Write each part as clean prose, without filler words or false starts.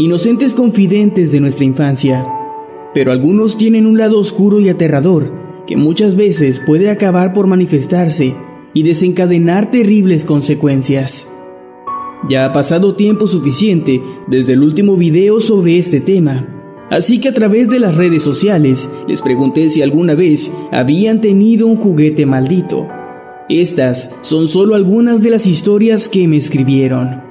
Inocentes confidentes de nuestra infancia, pero algunos tienen un lado oscuro y aterrador que muchas veces puede acabar por manifestarse y desencadenar terribles consecuencias. Ya ha pasado tiempo suficiente desde el último video sobre este tema, así que a través de las redes sociales les pregunté si alguna vez habían tenido un juguete maldito. Estas son solo algunas de las historias que me escribieron.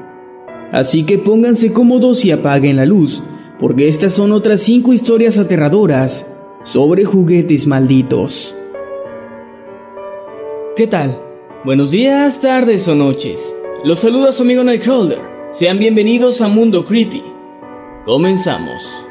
Así que pónganse cómodos y apaguen la luz, porque estas son otras 5 historias aterradoras sobre juguetes malditos. ¿Qué tal? Buenos días, tardes o noches. Los saluda su amigo Nightcrawler. Sean bienvenidos a Mundo Creepy. Comenzamos.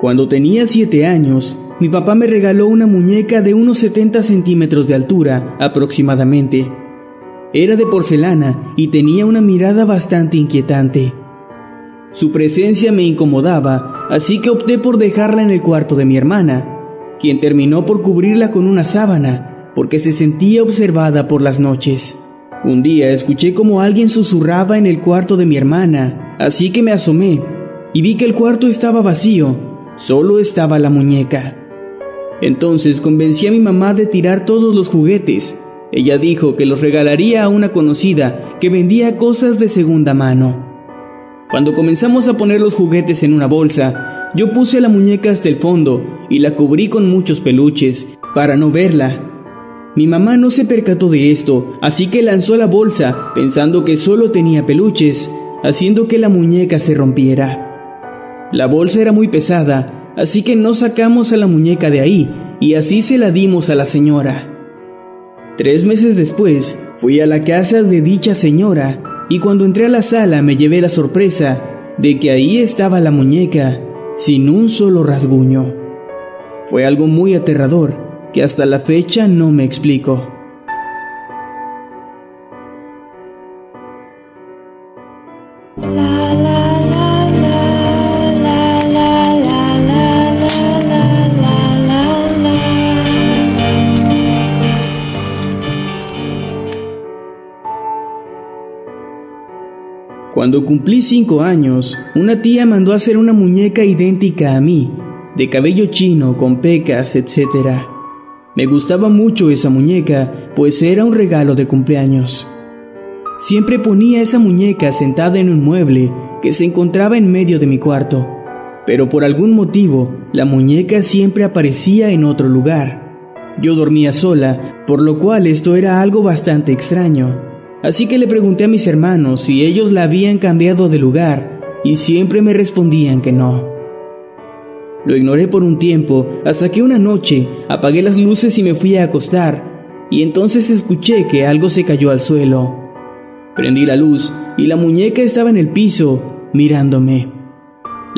Cuando tenía 7 años, mi papá me regaló una muñeca de unos 70 centímetros de altura, aproximadamente. Era de porcelana y tenía una mirada bastante inquietante. Su presencia me incomodaba, así que opté por dejarla en el cuarto de mi hermana, quien terminó por cubrirla con una sábana, porque se sentía observada por las noches. Un día escuché como alguien susurraba en el cuarto de mi hermana, así que me asomé y vi que el cuarto estaba vacío. Solo estaba la muñeca. Entonces convencí a mi mamá de tirar todos los juguetes. Ella dijo que los regalaría a una conocida que vendía cosas de segunda mano. Cuando comenzamos a poner los juguetes en una bolsa, yo puse la muñeca hasta el fondo y la cubrí con muchos peluches para no verla. Mi mamá no se percató de esto, así que lanzó la bolsa pensando que solo tenía peluches, haciendo que la muñeca se rompiera. La bolsa era muy pesada, así que no sacamos a la muñeca de ahí y así se la dimos a la señora. 3 meses después, fui a la casa de dicha señora y cuando entré a la sala me llevé la sorpresa de que ahí estaba la muñeca, sin un solo rasguño. Fue algo muy aterrador que hasta la fecha no me explico. Cuando cumplí 5 años, una tía mandó a hacer una muñeca idéntica a mí, de cabello chino, con pecas, etc. Me gustaba mucho esa muñeca, pues era un regalo de cumpleaños. Siempre ponía esa muñeca sentada en un mueble que se encontraba en medio de mi cuarto, pero por algún motivo, la muñeca siempre aparecía en otro lugar. Yo dormía sola, por lo cual esto era algo bastante extraño. Así que le pregunté a mis hermanos si ellos la habían cambiado de lugar y siempre me respondían que no. Lo ignoré por un tiempo hasta que una noche apagué las luces y me fui a acostar y entonces escuché que algo se cayó al suelo. Prendí la luz y la muñeca estaba en el piso mirándome.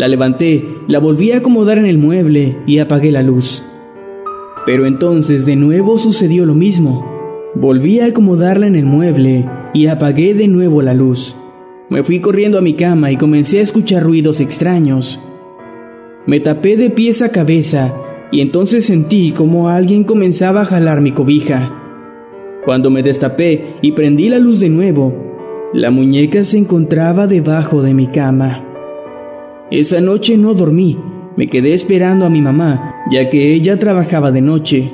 La levanté, la volví a acomodar en el mueble y apagué la luz. Pero entonces de nuevo sucedió lo mismo. Volví a acomodarla en el mueble y apagué de nuevo la luz. Me fui corriendo a mi cama y comencé a escuchar ruidos extraños. Me tapé de pies a cabeza y entonces sentí como alguien comenzaba a jalar mi cobija. Cuando me destapé y prendí la luz de nuevo, la muñeca se encontraba debajo de mi cama. Esa noche no dormí, me quedé esperando a mi mamá, ya que ella trabajaba de noche.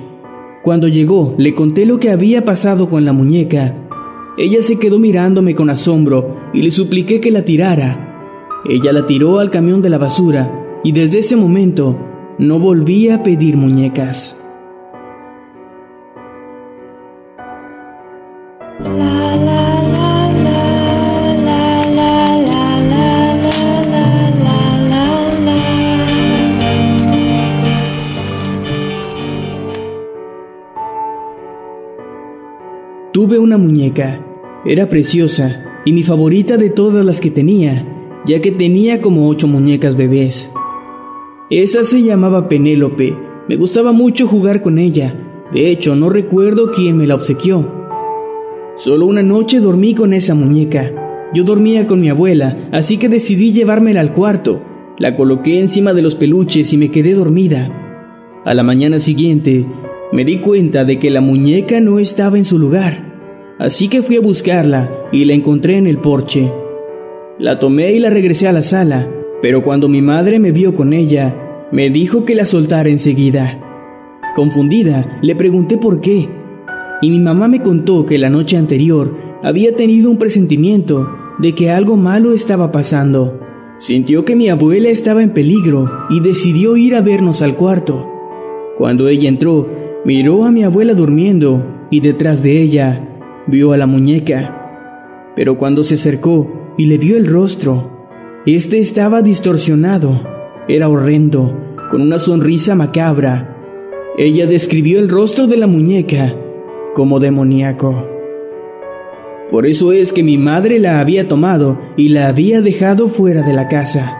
Cuando llegó, le conté lo que había pasado con la muñeca. Ella se quedó mirándome con asombro y le supliqué que la tirara. Ella la tiró al camión de la basura y desde ese momento no volví a pedir muñecas. Tuve una muñeca, era preciosa y mi favorita de todas las que tenía, ya que tenía como 8 muñecas bebés. Esa se llamaba Penélope, me gustaba mucho jugar con ella, de hecho no recuerdo quién me la obsequió. Solo una noche dormí con esa muñeca, yo dormía con mi abuela, así que decidí llevármela al cuarto, la coloqué encima de los peluches y me quedé dormida. A la mañana siguiente, me di cuenta de que la muñeca no estaba en su lugar, así que fui a buscarla y la encontré en el porche. La tomé y la regresé a la sala, pero cuando mi madre me vio con ella, me dijo que la soltara enseguida. Confundida, le pregunté por qué, y mi mamá me contó que la noche anterior había tenido un presentimiento de que algo malo estaba pasando. Sintió que mi abuela estaba en peligro y decidió ir a vernos al cuarto. Cuando ella entró, miró a mi abuela durmiendo y detrás de ella vio a la muñeca. Pero cuando se acercó y le vio el rostro, este estaba distorsionado, era horrendo, con una sonrisa macabra. Ella describió el rostro de la muñeca como demoníaco. Por eso es que mi madre la había tomado y la había dejado fuera de la casa.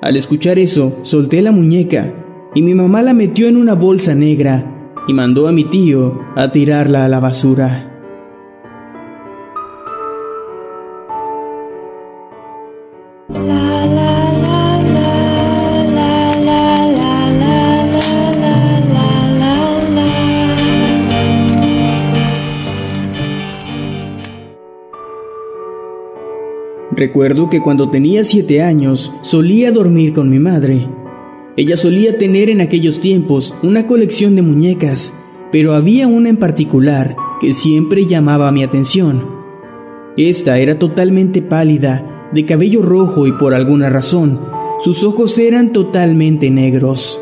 Al escuchar eso, solté la muñeca y mi mamá la metió en una bolsa negra y mandó a mi tío a tirarla a la basura. Recuerdo que cuando tenía 7 años solía dormir con mi madre. Ella solía tener en aquellos tiempos una colección de muñecas, pero había una en particular que siempre llamaba mi atención. Esta era totalmente pálida, de cabello rojo y por alguna razón, sus ojos eran totalmente negros.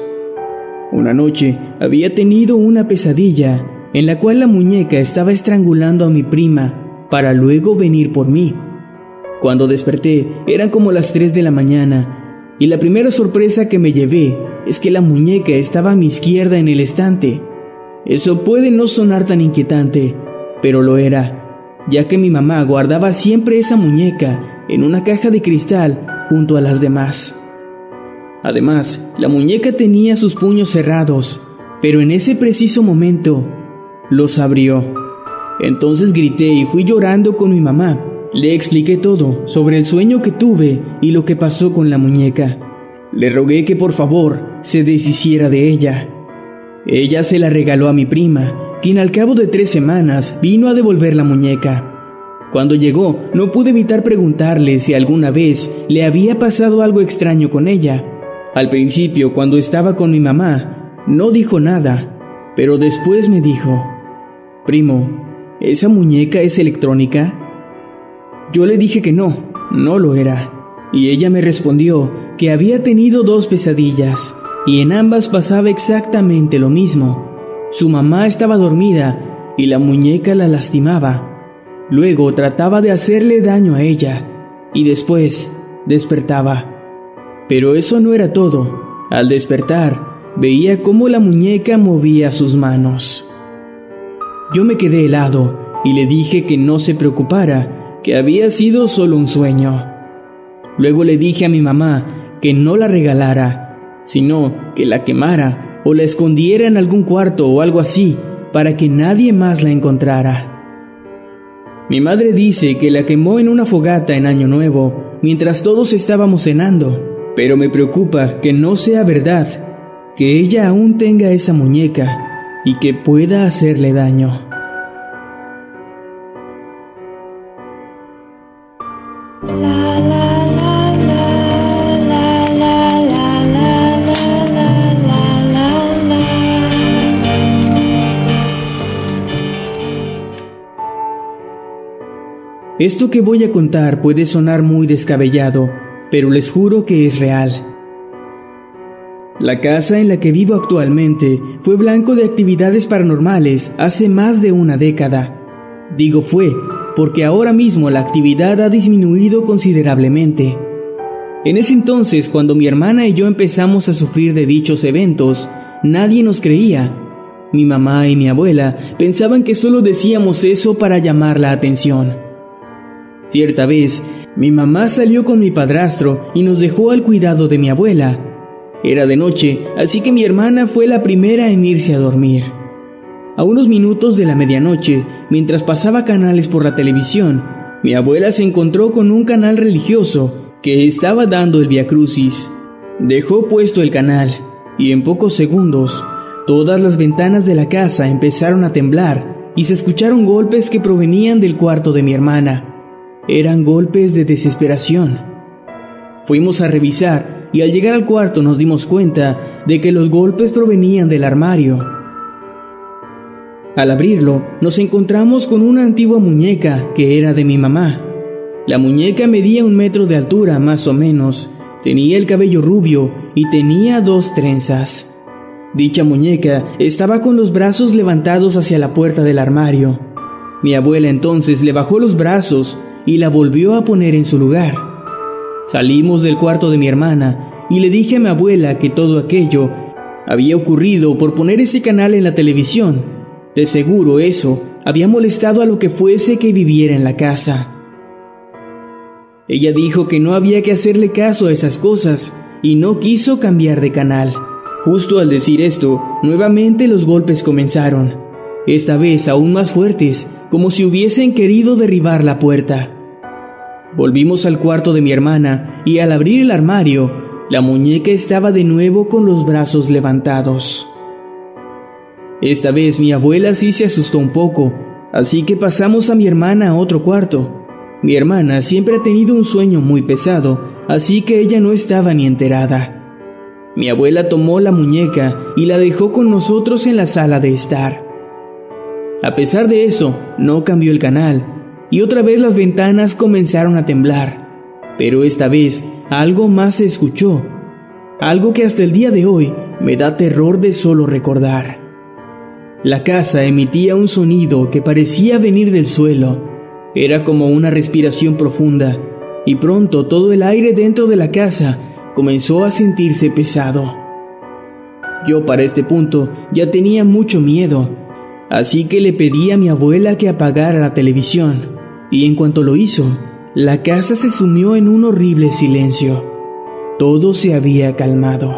Una noche había tenido una pesadilla en la cual la muñeca estaba estrangulando a mi prima para luego venir por mí. Cuando desperté, eran como las 3 de la mañana, y la primera sorpresa que me llevé es que la muñeca estaba a mi izquierda en el estante. Eso puede no sonar tan inquietante, pero lo era, ya que mi mamá guardaba siempre esa muñeca en una caja de cristal junto a las demás. Además, la muñeca tenía sus puños cerrados, pero en ese preciso momento los abrió. Entonces grité y fui llorando con mi mamá. Le expliqué todo sobre el sueño que tuve y lo que pasó con la muñeca. Le rogué que por favor se deshiciera de ella. Ella se la regaló a mi prima, quien al cabo de 3 semanas vino a devolver la muñeca. Cuando llegó, no pude evitar preguntarle si alguna vez le había pasado algo extraño con ella. Al principio, cuando estaba con mi mamá, no dijo nada, pero después me dijo: «Primo, ¿esa muñeca es electrónica?». Yo le dije que no, no lo era, y ella me respondió que había tenido 2 pesadillas, y en ambas pasaba exactamente lo mismo. Su mamá estaba dormida y la muñeca la lastimaba. Luego trataba de hacerle daño a ella, y después despertaba. Pero eso no era todo. Al despertar, veía cómo la muñeca movía sus manos. Yo me quedé helado y le dije que no se preocupara, que había sido solo un sueño. Luego le dije a mi mamá que no la regalara, sino que la quemara o la escondiera en algún cuarto o algo así para que nadie más la encontrara. Mi madre dice que la quemó en una fogata en Año Nuevo, mientras todos estábamos cenando, pero me preocupa que no sea verdad, que ella aún tenga esa muñeca y que pueda hacerle daño. Esto que voy a contar puede sonar muy descabellado, pero les juro que es real. La casa en la que vivo actualmente fue blanco de actividades paranormales hace más de una década. Digo fue, porque ahora mismo la actividad ha disminuido considerablemente. En ese entonces, cuando mi hermana y yo empezamos a sufrir de dichos eventos, nadie nos creía. Mi mamá y mi abuela pensaban que solo decíamos eso para llamar la atención. Cierta vez, mi mamá salió con mi padrastro y nos dejó al cuidado de mi abuela. Era de noche, así que mi hermana fue la primera en irse a dormir. A unos minutos de la medianoche, mientras pasaba canales por la televisión, mi abuela se encontró con un canal religioso que estaba dando el viacrucis. Dejó puesto el canal y en pocos segundos, todas las ventanas de la casa empezaron a temblar y se escucharon golpes que provenían del cuarto de mi hermana. Eran golpes de desesperación. Fuimos a revisar y al llegar al cuarto nos dimos cuenta de que los golpes provenían del armario. Al abrirlo, nos encontramos con una antigua muñeca que era de mi mamá. La muñeca medía 1 metro de altura más o menos, tenía el cabello rubio y tenía 2 trenzas. Dicha muñeca estaba con los brazos levantados hacia la puerta del armario. Mi abuela entonces le bajó los brazos y la volvió a poner en su lugar. Salimos del cuarto de mi hermana y le dije a mi abuela que todo aquello había ocurrido por poner ese canal en la televisión. De seguro eso había molestado a lo que fuese que viviera en la casa. Ella dijo que no había que hacerle caso a esas cosas y no quiso cambiar de canal. Justo al decir esto, nuevamente los golpes comenzaron, esta vez aún más fuertes, como si hubiesen querido derribar la puerta. Volvimos al cuarto de mi hermana y al abrir el armario, la muñeca estaba de nuevo con los brazos levantados. Esta vez mi abuela sí se asustó un poco, así que pasamos a mi hermana a otro cuarto. Mi hermana siempre ha tenido un sueño muy pesado, así que ella no estaba ni enterada. Mi abuela tomó la muñeca y la dejó con nosotros en la sala de estar. A pesar de eso, no cambió el canal y otra vez las ventanas comenzaron a temblar, pero esta vez algo más se escuchó, algo que hasta el día de hoy me da terror de solo recordar. La casa emitía un sonido que parecía venir del suelo, era como una respiración profunda y pronto todo el aire dentro de la casa comenzó a sentirse pesado. Yo para este punto ya tenía mucho miedo, así que le pedí a mi abuela que apagara la televisión, y en cuanto lo hizo, la casa se sumió en un horrible silencio. Todo se había calmado.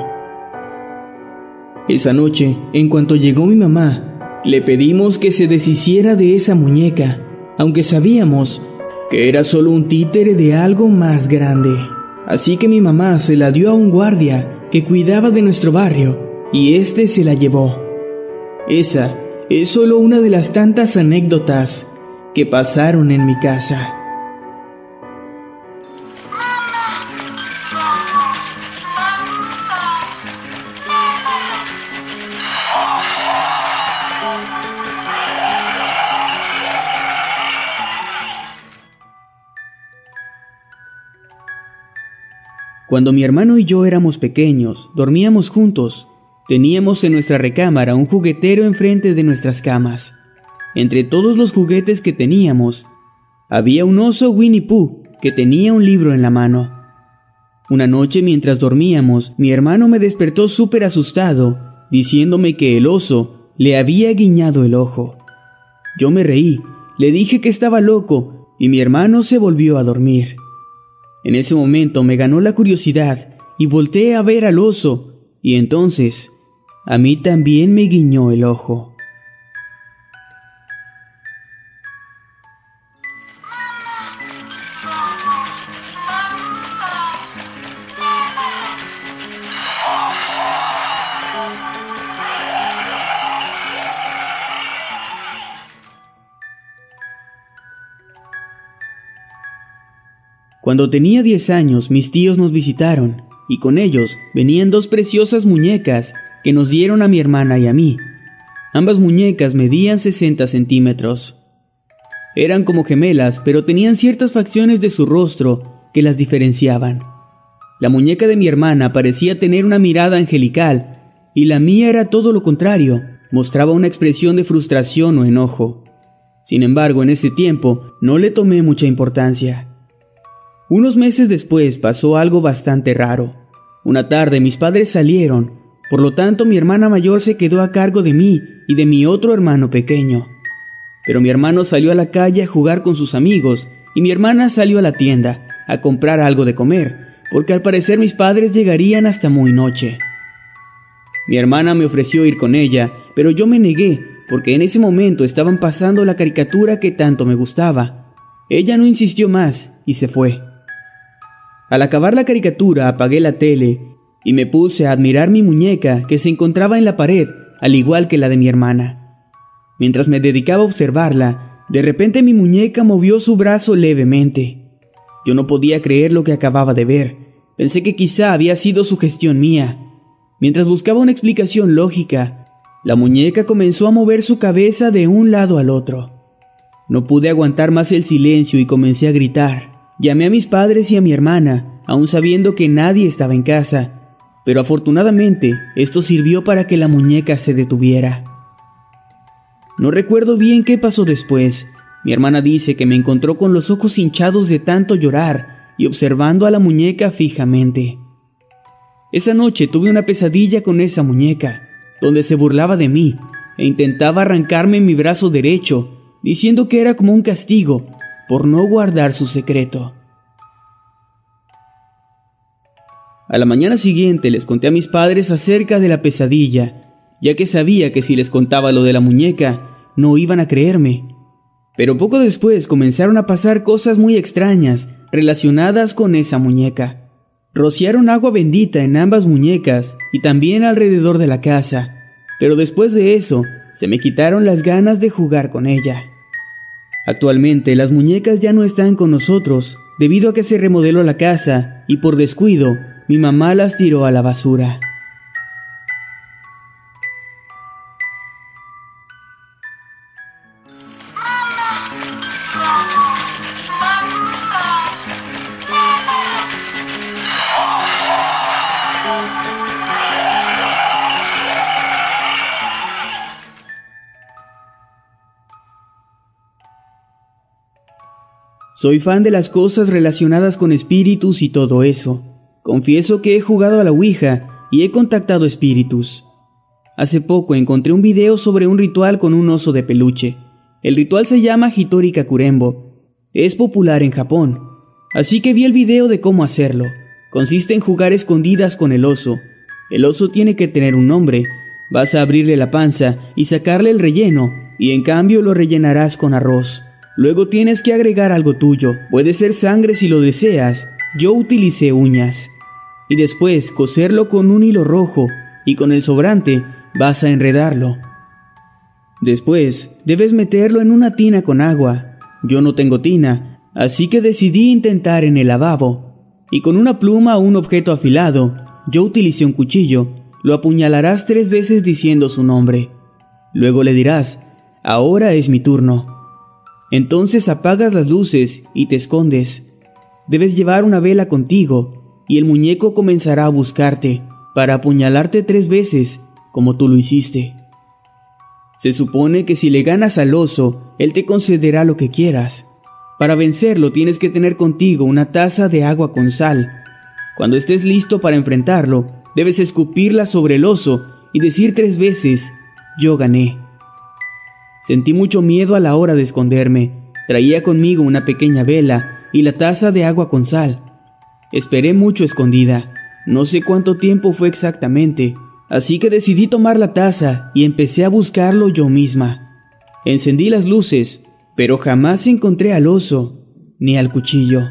Esa noche, en cuanto llegó mi mamá, le pedimos que se deshiciera de esa muñeca, aunque sabíamos que era solo un títere de algo más grande. Así que mi mamá se la dio a un guardia que cuidaba de nuestro barrio, y este se la llevó. Esa es solo una de las tantas anécdotas que pasaron en mi casa. Cuando mi hermano y yo éramos pequeños, dormíamos juntos. Teníamos en nuestra recámara un juguetero enfrente de nuestras camas. Entre todos los juguetes que teníamos, había un oso Winnie Pooh que tenía un libro en la mano. Una noche mientras dormíamos, mi hermano me despertó súper asustado, diciéndome que el oso le había guiñado el ojo. Yo me reí, le dije que estaba loco y mi hermano se volvió a dormir. En ese momento me ganó la curiosidad y volteé a ver al oso, y entonces a mí también me guiñó el ojo. Cuando tenía 10 años, mis tíos nos visitaron, y con ellos venían dos preciosas muñecas que nos dieron a mi hermana y a mí. Ambas muñecas medían 60 centímetros. Eran como gemelas, pero tenían ciertas facciones de su rostro que las diferenciaban. La muñeca de mi hermana parecía tener una mirada angelical, y la mía era todo lo contrario, mostraba una expresión de frustración o enojo. Sin embargo, en ese tiempo no le tomé mucha importancia. Unos meses después pasó algo bastante raro. Una tarde mis padres salieron, por lo tanto mi hermana mayor se quedó a cargo de mí y de mi otro hermano pequeño. Pero mi hermano salió a la calle a jugar con sus amigos y mi hermana salió a la tienda a comprar algo de comer, porque al parecer mis padres llegarían hasta muy noche. Mi hermana me ofreció ir con ella, pero yo me negué, porque en ese momento estaban pasando la caricatura que tanto me gustaba. Ella no insistió más y se fue. Al acabar la caricatura apagué la tele y me puse a admirar mi muñeca que se encontraba en la pared, al igual que la de mi hermana. Mientras me dedicaba a observarla, de repente mi muñeca movió su brazo levemente. Yo no podía creer lo que acababa de ver. Pensé que quizá había sido sugestión mía. Mientras buscaba una explicación lógica, la muñeca comenzó a mover su cabeza de un lado al otro. No pude aguantar más el silencio y comencé a gritar. Llamé a mis padres y a mi hermana, aún sabiendo que nadie estaba en casa, pero afortunadamente esto sirvió para que la muñeca se detuviera. No recuerdo bien qué pasó después. Mi hermana dice que me encontró con los ojos hinchados de tanto llorar y observando a la muñeca fijamente. Esa noche tuve una pesadilla con esa muñeca, donde se burlaba de mí e intentaba arrancarme mi brazo derecho, diciendo que era como un castigo por no guardar su secreto. A la mañana siguiente les conté a mis padres acerca de la pesadilla, ya que sabía que si les contaba lo de la muñeca, no iban a creerme. Pero poco después comenzaron a pasar cosas muy extrañas relacionadas con esa muñeca. Rociaron agua bendita en ambas muñecas y también alrededor de la casa, pero después de eso, se me quitaron las ganas de jugar con ella. Actualmente las muñecas ya no están con nosotros debido a que se remodeló la casa y por descuido mi mamá las tiró a la basura. Soy fan de las cosas relacionadas con espíritus y todo eso. Confieso que he jugado a la Ouija y he contactado espíritus. Hace poco encontré un video sobre un ritual con un oso de peluche. El ritual se llama Hitori Kakurembo. Es popular en Japón, así que vi el video de cómo hacerlo. Consiste en jugar escondidas con el oso. El oso tiene que tener un nombre. Vas a abrirle la panza y sacarle el relleno, y en cambio lo rellenarás con arroz. Luego tienes que agregar algo tuyo, puede ser sangre si lo deseas, yo utilicé uñas. Y después coserlo con un hilo rojo y con el sobrante vas a enredarlo. Después debes meterlo en una tina con agua, yo no tengo tina, así que decidí intentar en el lavabo. Y con una pluma o un objeto afilado, yo utilicé un cuchillo, lo apuñalarás 3 veces diciendo su nombre. Luego le dirás, ahora es mi turno. Entonces apagas las luces y te escondes. Debes llevar una vela contigo y el muñeco comenzará a buscarte para apuñalarte 3 veces como tú lo hiciste. Se supone que si le ganas al oso, él te concederá lo que quieras. Para vencerlo tienes que tener contigo una taza de agua con sal. Cuando estés listo para enfrentarlo, debes escupirla sobre el oso y decir 3 veces, yo gané. Sentí mucho miedo a la hora de esconderme. Traía conmigo una pequeña vela y la taza de agua con sal. Esperé mucho escondida. No sé cuánto tiempo fue exactamente, así que decidí tomar la taza y empecé a buscarlo yo misma. Encendí las luces, pero jamás encontré al oso ni al cuchillo.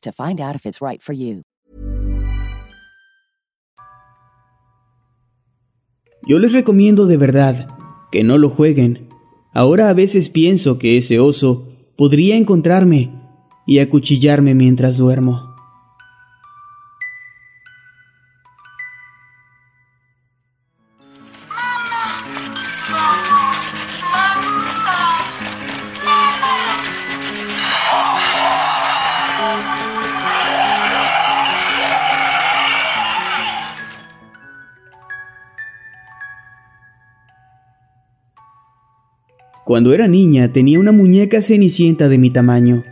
to find out if it's right for you. Yo les recomiendo de verdad que no lo jueguen. Ahora a veces pienso que ese oso podría encontrarme y acuchillarme mientras duermo. Cuando era niña tenía una muñeca cenicienta de mi tamaño.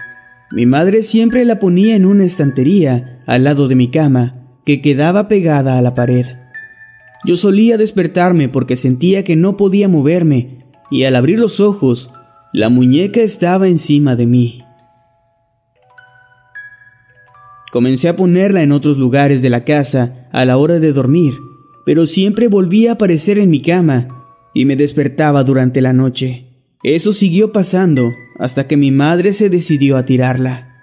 Mi madre siempre la ponía en una estantería al lado de mi cama, que quedaba pegada a la pared. Yo solía despertarme porque sentía que no podía moverme, y al abrir los ojos, la muñeca estaba encima de mí. Comencé a ponerla en otros lugares de la casa a la hora de dormir, pero siempre volvía a aparecer en mi cama y me despertaba durante la noche. Eso siguió pasando hasta que mi madre se decidió a tirarla.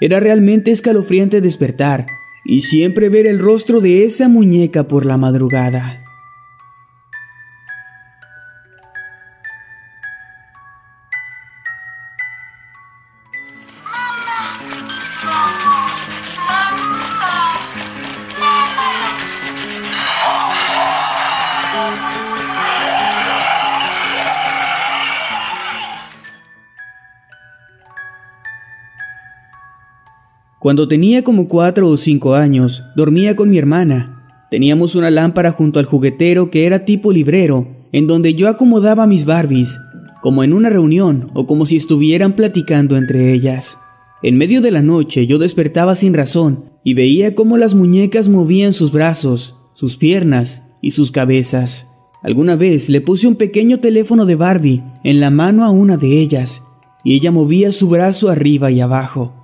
Era realmente escalofriante despertar y siempre ver el rostro de esa muñeca por la madrugada. Cuando tenía como 4 o 5 años, dormía con mi hermana. Teníamos una lámpara junto al juguetero que era tipo librero, en donde yo acomodaba mis Barbies, como en una reunión o como si estuvieran platicando entre ellas. En medio de la noche yo despertaba sin razón y veía cómo las muñecas movían sus brazos, sus piernas y sus cabezas. Alguna vez le puse un pequeño teléfono de Barbie en la mano a una de ellas, y ella movía su brazo arriba y abajo.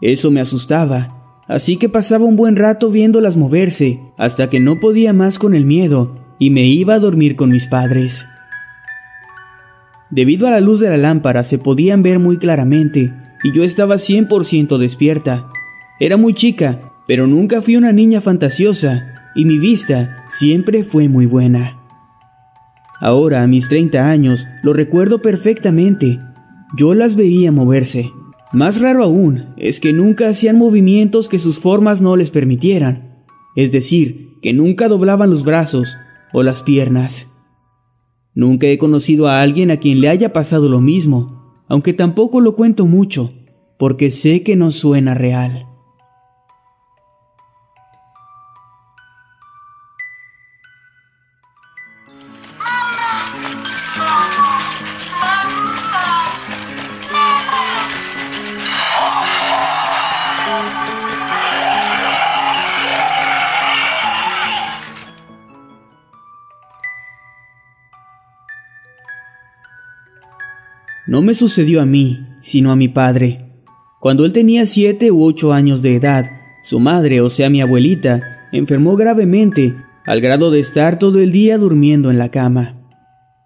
Eso me asustaba, así que pasaba un buen rato viéndolas moverse, hasta que no podía más con el miedo y me iba a dormir con mis padres. Debido a la luz de la lámpara se podían ver muy claramente y yo estaba 100% despierta. Era muy chica, pero nunca fui una niña fantasiosa y mi vista siempre fue muy buena. Ahora, a mis 30 años, lo recuerdo perfectamente. Yo las veía moverse. Más raro aún es que nunca hacían movimientos que sus formas no les permitieran, es decir, que nunca doblaban los brazos o las piernas. Nunca he conocido a alguien a quien le haya pasado lo mismo, aunque tampoco lo cuento mucho, porque sé que no suena real. No me sucedió a mí, sino a mi padre. Cuando él tenía 7 u 8 años de edad, su madre, o sea mi abuelita, enfermó gravemente, al grado de estar todo el día durmiendo en la cama.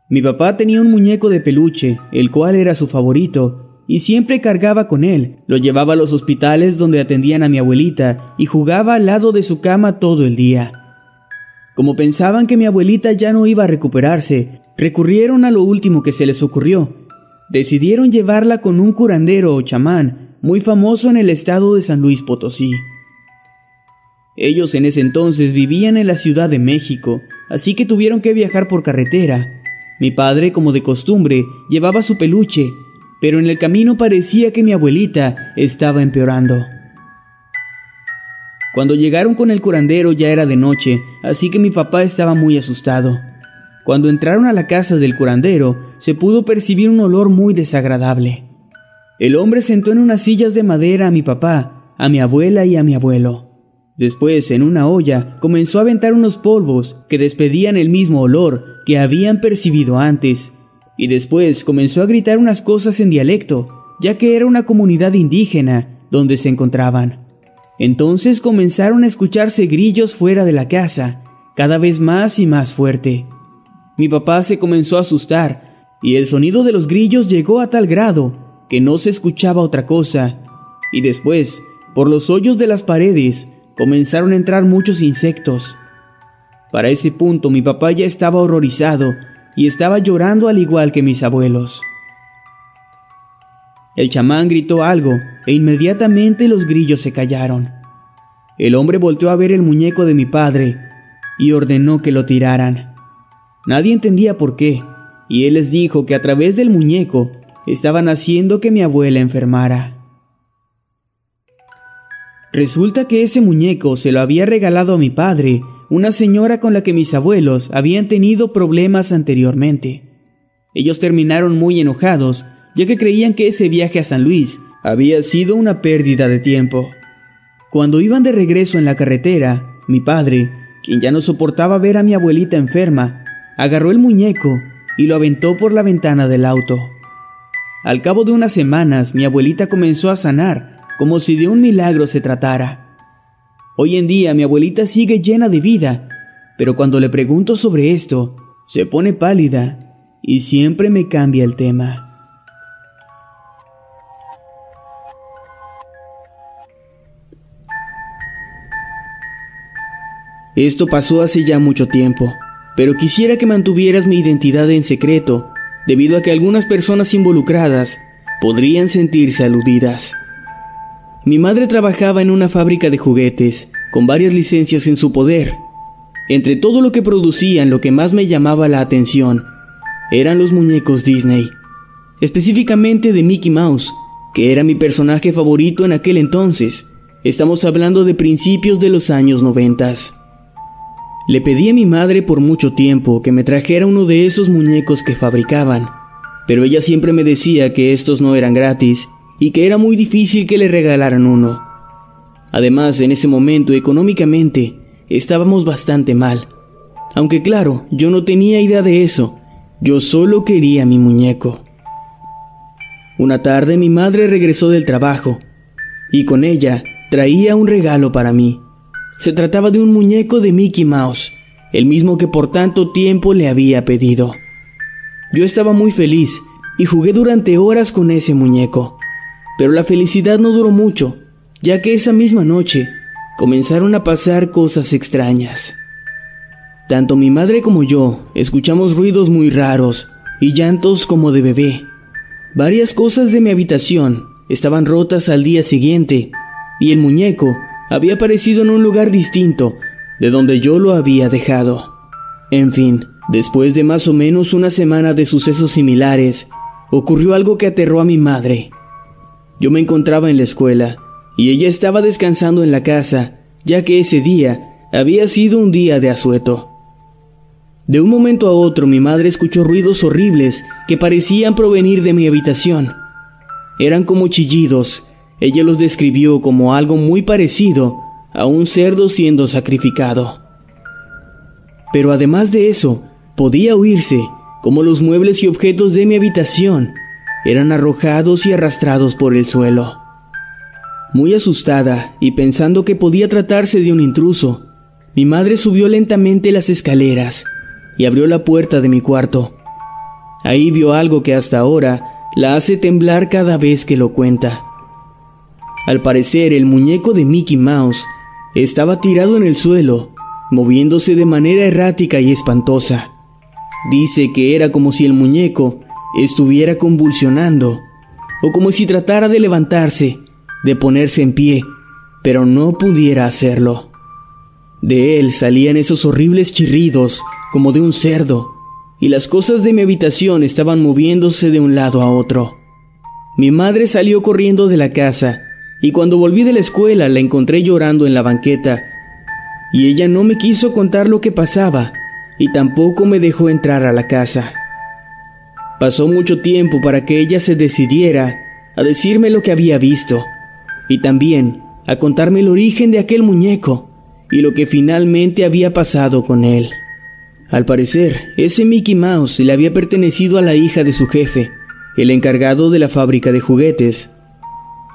Mi papá tenía un muñeco de peluche, el cual era su favorito, y siempre cargaba con él. Lo llevaba a los hospitales donde atendían a mi abuelita y jugaba al lado de su cama todo el día. Como pensaban que mi abuelita ya no iba a recuperarse, recurrieron a lo último que se les ocurrió. Decidieron llevarla con un curandero o chamán, muy famoso en el estado de San Luis Potosí. Ellos en ese entonces vivían en la Ciudad de México, así que tuvieron que viajar por carretera. Mi padre, como de costumbre, llevaba su peluche, pero en el camino parecía que mi abuelita estaba empeorando. Cuando llegaron con el curandero ya era de noche, así que mi papá estaba muy asustado. Cuando entraron a la casa del curandero, se pudo percibir un olor muy desagradable. El hombre sentó en unas sillas de madera a mi papá, a mi abuela y a mi abuelo. Después, en una olla, comenzó a aventar unos polvos que despedían el mismo olor que habían percibido antes. Y después comenzó a gritar unas cosas en dialecto, ya que era una comunidad indígena donde se encontraban. Entonces comenzaron a escucharse grillos fuera de la casa, cada vez más y más fuerte. Mi papá se comenzó a asustar, y el sonido de los grillos llegó a tal grado que no se escuchaba otra cosa. Y después, por los hoyos de las paredes, comenzaron a entrar muchos insectos. Para ese punto, mi papá ya estaba horrorizado y estaba llorando al igual que mis abuelos. El chamán gritó algo, e inmediatamente los grillos se callaron. El hombre volteó a ver el muñeco de mi padre y ordenó que lo tiraran. Nadie entendía por qué, y él les dijo que a través del muñeco estaban haciendo que mi abuela enfermara. Resulta que ese muñeco se lo había regalado a mi padre, una señora con la que mis abuelos habían tenido problemas anteriormente. Ellos terminaron muy enojados, ya que creían que ese viaje a San Luis había sido una pérdida de tiempo. Cuando iban de regreso en la carretera, mi padre, quien ya no soportaba ver a mi abuelita enferma, agarró el muñeco y lo aventó por la ventana del auto. Al cabo de unas semanas, mi abuelita comenzó a sanar, como si de un milagro se tratara. Hoy en día, mi abuelita sigue llena de vida, pero cuando le pregunto sobre esto, se pone pálida y siempre me cambia el tema. Esto pasó hace ya mucho tiempo, pero quisiera que mantuvieras mi identidad en secreto, debido a que algunas personas involucradas podrían sentirse aludidas. Mi madre trabajaba en una fábrica de juguetes, con varias licencias en su poder. Entre todo lo que producían, lo que más me llamaba la atención eran los muñecos Disney, específicamente de Mickey Mouse, que era mi personaje favorito en aquel entonces. Estamos hablando de principios de los años 90. Le pedí a mi madre por mucho tiempo que me trajera uno de esos muñecos que fabricaban, pero ella siempre me decía que estos no eran gratis y que era muy difícil que le regalaran uno. Además, en ese momento, económicamente, estábamos bastante mal. Aunque claro, yo no tenía idea de eso, yo solo quería mi muñeco. Una tarde mi madre regresó del trabajo, y con ella traía un regalo para mí. Se trataba de un muñeco de Mickey Mouse, el mismo que por tanto tiempo le había pedido. Yo estaba muy feliz y jugué durante horas con ese muñeco, pero la felicidad no duró mucho, ya que esa misma noche comenzaron a pasar cosas extrañas. Tanto mi madre como yo escuchamos ruidos muy raros y llantos como de bebé. Varias cosas de mi habitación estaban rotas al día siguiente y el muñeco había aparecido en un lugar distinto de donde yo lo había dejado. En fin, después de más o menos una semana de sucesos similares, ocurrió algo que aterró a mi madre. Yo me encontraba en la escuela y ella estaba descansando en la casa, ya que ese día había sido un día de asueto. De un momento a otro, mi madre escuchó ruidos horribles que parecían provenir de mi habitación. Eran como chillidos. Ella los describió como algo muy parecido a un cerdo siendo sacrificado. Pero además de eso, podía oírse como los muebles y objetos de mi habitación eran arrojados y arrastrados por el suelo. Muy asustada y pensando que podía tratarse de un intruso, mi madre subió lentamente las escaleras y abrió la puerta de mi cuarto. Ahí vio algo que hasta ahora la hace temblar cada vez que lo cuenta. Al parecer, el muñeco de Mickey Mouse estaba tirado en el suelo, moviéndose de manera errática y espantosa. Dice que era como si el muñeco estuviera convulsionando, o como si tratara de levantarse, de ponerse en pie, pero no pudiera hacerlo. De él salían esos horribles chirridos, como de un cerdo, y las cosas de mi habitación estaban moviéndose de un lado a otro. Mi madre salió corriendo de la casa, y cuando volví de la escuela la encontré llorando en la banqueta, y ella no me quiso contar lo que pasaba, y tampoco me dejó entrar a la casa. Pasó mucho tiempo para que ella se decidiera a decirme lo que había visto, y también a contarme el origen de aquel muñeco, y lo que finalmente había pasado con él. Al parecer, ese Mickey Mouse le había pertenecido a la hija de su jefe, el encargado de la fábrica de juguetes.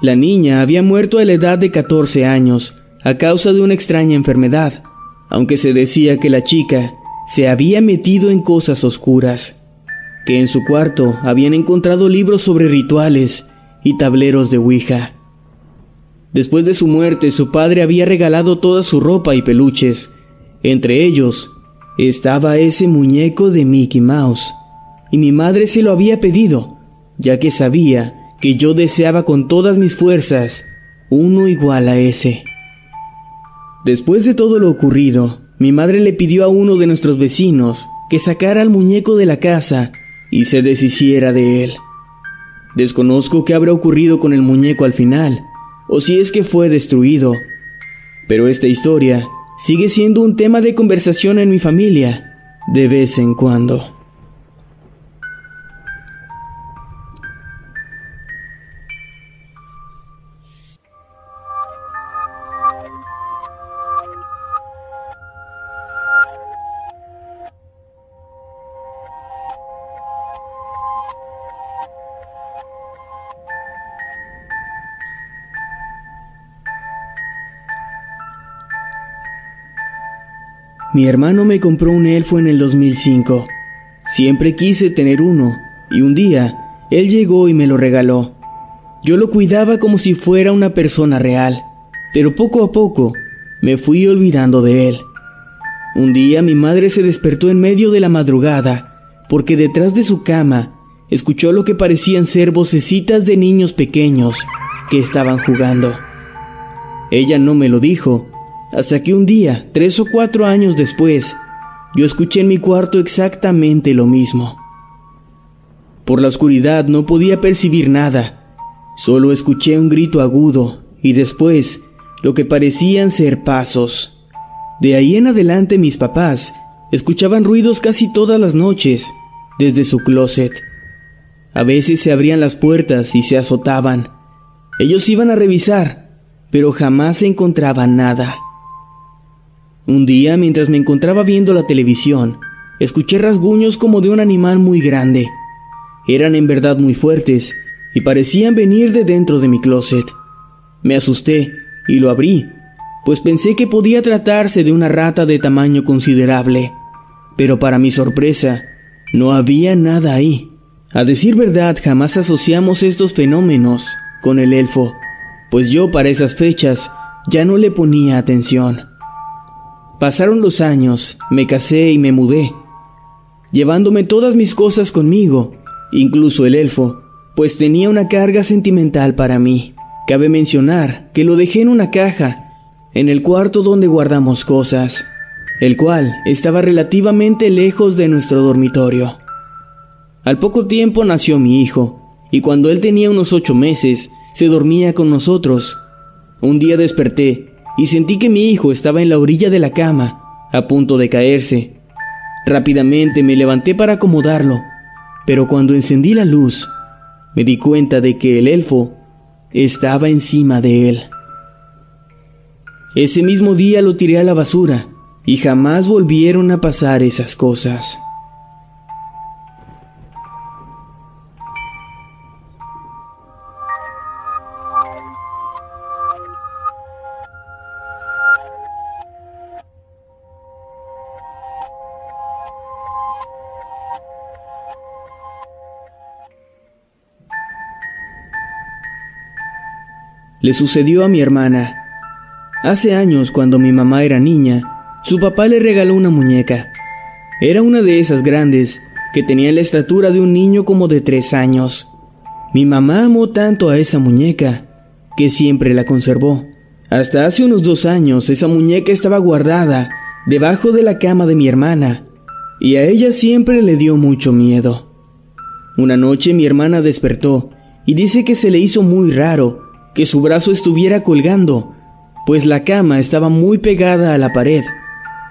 La niña había muerto a la edad de 14 años a causa de una extraña enfermedad, aunque se decía que la chica se había metido en cosas oscuras, que en su cuarto habían encontrado libros sobre rituales y tableros de ouija. Después de su muerte, su padre había regalado toda su ropa y peluches, entre ellos estaba ese muñeco de Mickey Mouse, y mi madre se lo había pedido, ya que sabía que yo deseaba con todas mis fuerzas uno igual a ese. Después de todo lo ocurrido, mi madre le pidió a uno de nuestros vecinos que sacara al muñeco de la casa y se deshiciera de él. Desconozco qué habrá ocurrido con el muñeco al final, o si es que fue destruido, pero esta historia sigue siendo un tema de conversación en mi familia, de vez en cuando. Mi hermano me compró un elfo en el 2005. Siempre quise tener uno, y un día, él llegó y me lo regaló. Yo lo cuidaba como si fuera una persona real, pero poco a poco, me fui olvidando de él. Un día, mi madre se despertó en medio de la madrugada, porque detrás de su cama, escuchó lo que parecían ser vocecitas de niños pequeños que estaban jugando. Ella no me lo dijo, hasta que un día, 3 o 4 años después, yo escuché en mi cuarto exactamente lo mismo. Por la oscuridad no podía percibir nada, solo escuché un grito agudo y después lo que parecían ser pasos. De ahí en adelante mis papás escuchaban ruidos casi todas las noches desde su closet. A veces se abrían las puertas y se azotaban. Ellos iban a revisar, pero jamás encontraban nada. Un día, mientras me encontraba viendo la televisión, escuché rasguños como de un animal muy grande. Eran en verdad muy fuertes y parecían venir de dentro de mi closet. Me asusté y lo abrí, pues pensé que podía tratarse de una rata de tamaño considerable. Pero para mi sorpresa, no había nada ahí. A decir verdad, jamás asociamos estos fenómenos con el elfo, pues yo para esas fechas ya no le ponía atención. Pasaron los años, me casé y me mudé, llevándome todas mis cosas conmigo, incluso el elfo, pues tenía una carga sentimental para mí. Cabe mencionar que lo dejé en una caja, en el cuarto donde guardamos cosas, el cual estaba relativamente lejos de nuestro dormitorio. Al poco tiempo nació mi hijo, y cuando él tenía unos 8 meses, se dormía con nosotros. Un día desperté y sentí que mi hijo estaba en la orilla de la cama, a punto de caerse. Rápidamente me levanté para acomodarlo, pero cuando encendí la luz, me di cuenta de que el elfo estaba encima de él. Ese mismo día lo tiré a la basura, y jamás volvieron a pasar esas cosas. le sucedió a mi hermana. Hace años, cuando mi mamá era niña, su papá le regaló una muñeca. Era una de esas grandes que tenía la estatura de un niño como de 3 años. Mi mamá amó tanto a esa muñeca que siempre la conservó. Hasta hace unos 2 años esa muñeca estaba guardada debajo de la cama de mi hermana, y a ella siempre le dio mucho miedo. Una noche mi hermana despertó y dice que se le hizo muy raro que su brazo estuviera colgando, pues la cama estaba muy pegada a la pared,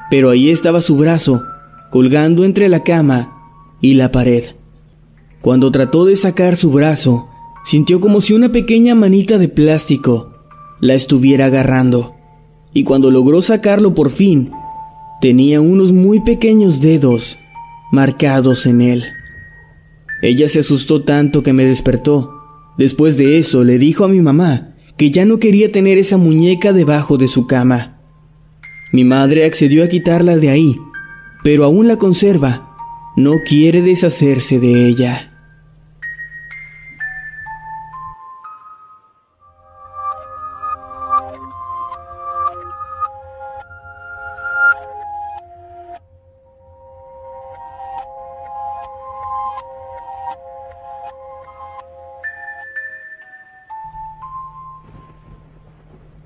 pero ahí estaba su brazo colgando entre la cama y la pared. Cuando trató de sacar su brazo, sintió como si una pequeña manita de plástico la estuviera agarrando, y cuando logró sacarlo por fin, tenía unos muy pequeños dedos marcados en él. Ella se asustó tanto que me despertó. Después de eso, le dijo a mi mamá que ya no quería tener esa muñeca debajo de su cama. Mi madre accedió a quitarla de ahí, pero aún la conserva. No quiere deshacerse de ella.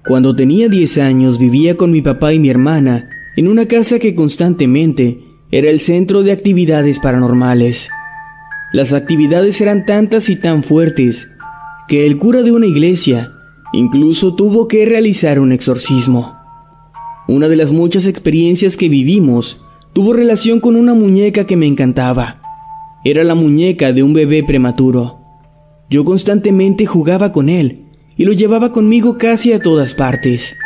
Cuando tenía 10 años vivía con mi papá y mi hermana en una casa que constantemente era el centro de actividades paranormales. Las actividades eran tantas y tan fuertes que el cura de una iglesia incluso tuvo que realizar un exorcismo. Una de las muchas experiencias que vivimos tuvo relación con una muñeca que me encantaba. Era la muñeca de un bebé prematuro. Yo constantemente jugaba con él y lo llevaba conmigo casi a todas partes.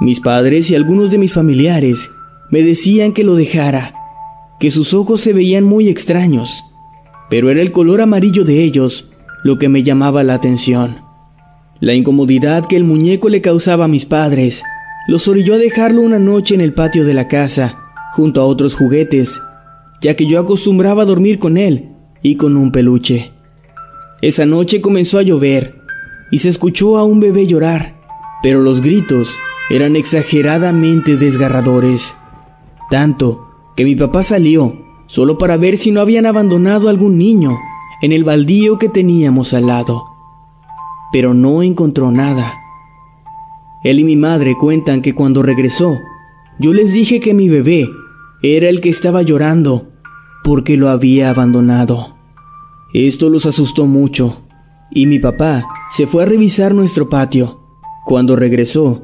Mis padres y algunos de mis familiares me decían que lo dejara, que sus ojos se veían muy extraños, pero era el color amarillo de ellos lo que me llamaba la atención. La incomodidad que el muñeco le causaba a mis padres los orilló a dejarlo una noche en el patio de la casa, junto a otros juguetes, ya que yo acostumbraba a dormir con él y con un peluche. Esa noche comenzó a llover y se escuchó a un bebé llorar, pero los gritos eran exageradamente desgarradores. Tanto que mi papá salió solo para ver si no habían abandonado a algún niño en el baldío que teníamos al lado, pero no encontró nada. Él y mi madre cuentan que cuando regresó, yo les dije que mi bebé era el que estaba llorando porque lo había abandonado. Esto los asustó mucho y mi papá se fue a revisar nuestro patio. Cuando regresó,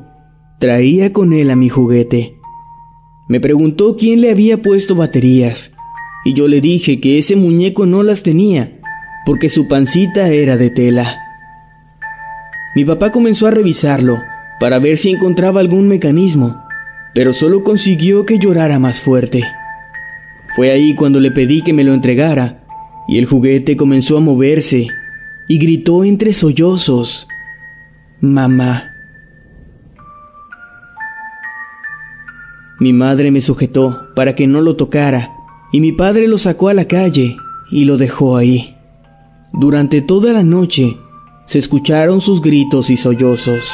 traía con él a mi juguete. Me preguntó quién le había puesto baterías, y yo le dije que ese muñeco no las tenía, porque su pancita era de tela. Mi papá comenzó a revisarlo para ver si encontraba algún mecanismo, pero solo consiguió que llorara más fuerte. Fue ahí cuando le pedí que me lo entregara, y el juguete comenzó a moverse y gritó entre sollozos: «Mamá». Mi madre me sujetó para que no lo tocara y mi padre lo sacó a la calle y lo dejó ahí. Durante toda la noche se escucharon sus gritos y sollozos.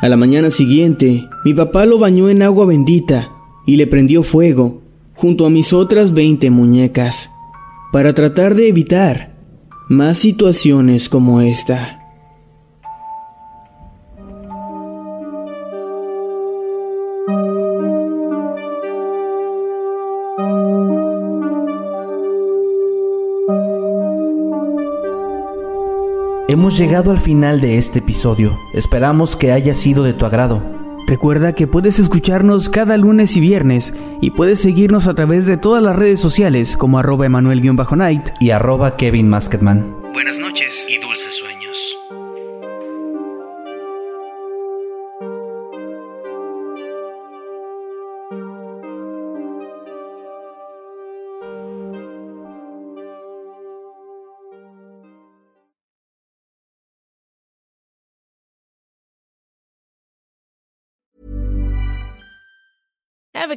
A la mañana siguiente, mi papá lo bañó en agua bendita y le prendió fuego junto a mis otras 20 muñecas para tratar de evitar más situaciones como esta. Hemos llegado al final de este episodio. Esperamos que haya sido de tu agrado. Recuerda que puedes escucharnos cada lunes y viernes y puedes seguirnos a través de todas las redes sociales como @Emanuel_Night y @Kevin Masketman. Buenas noches y dulces sueños. Ever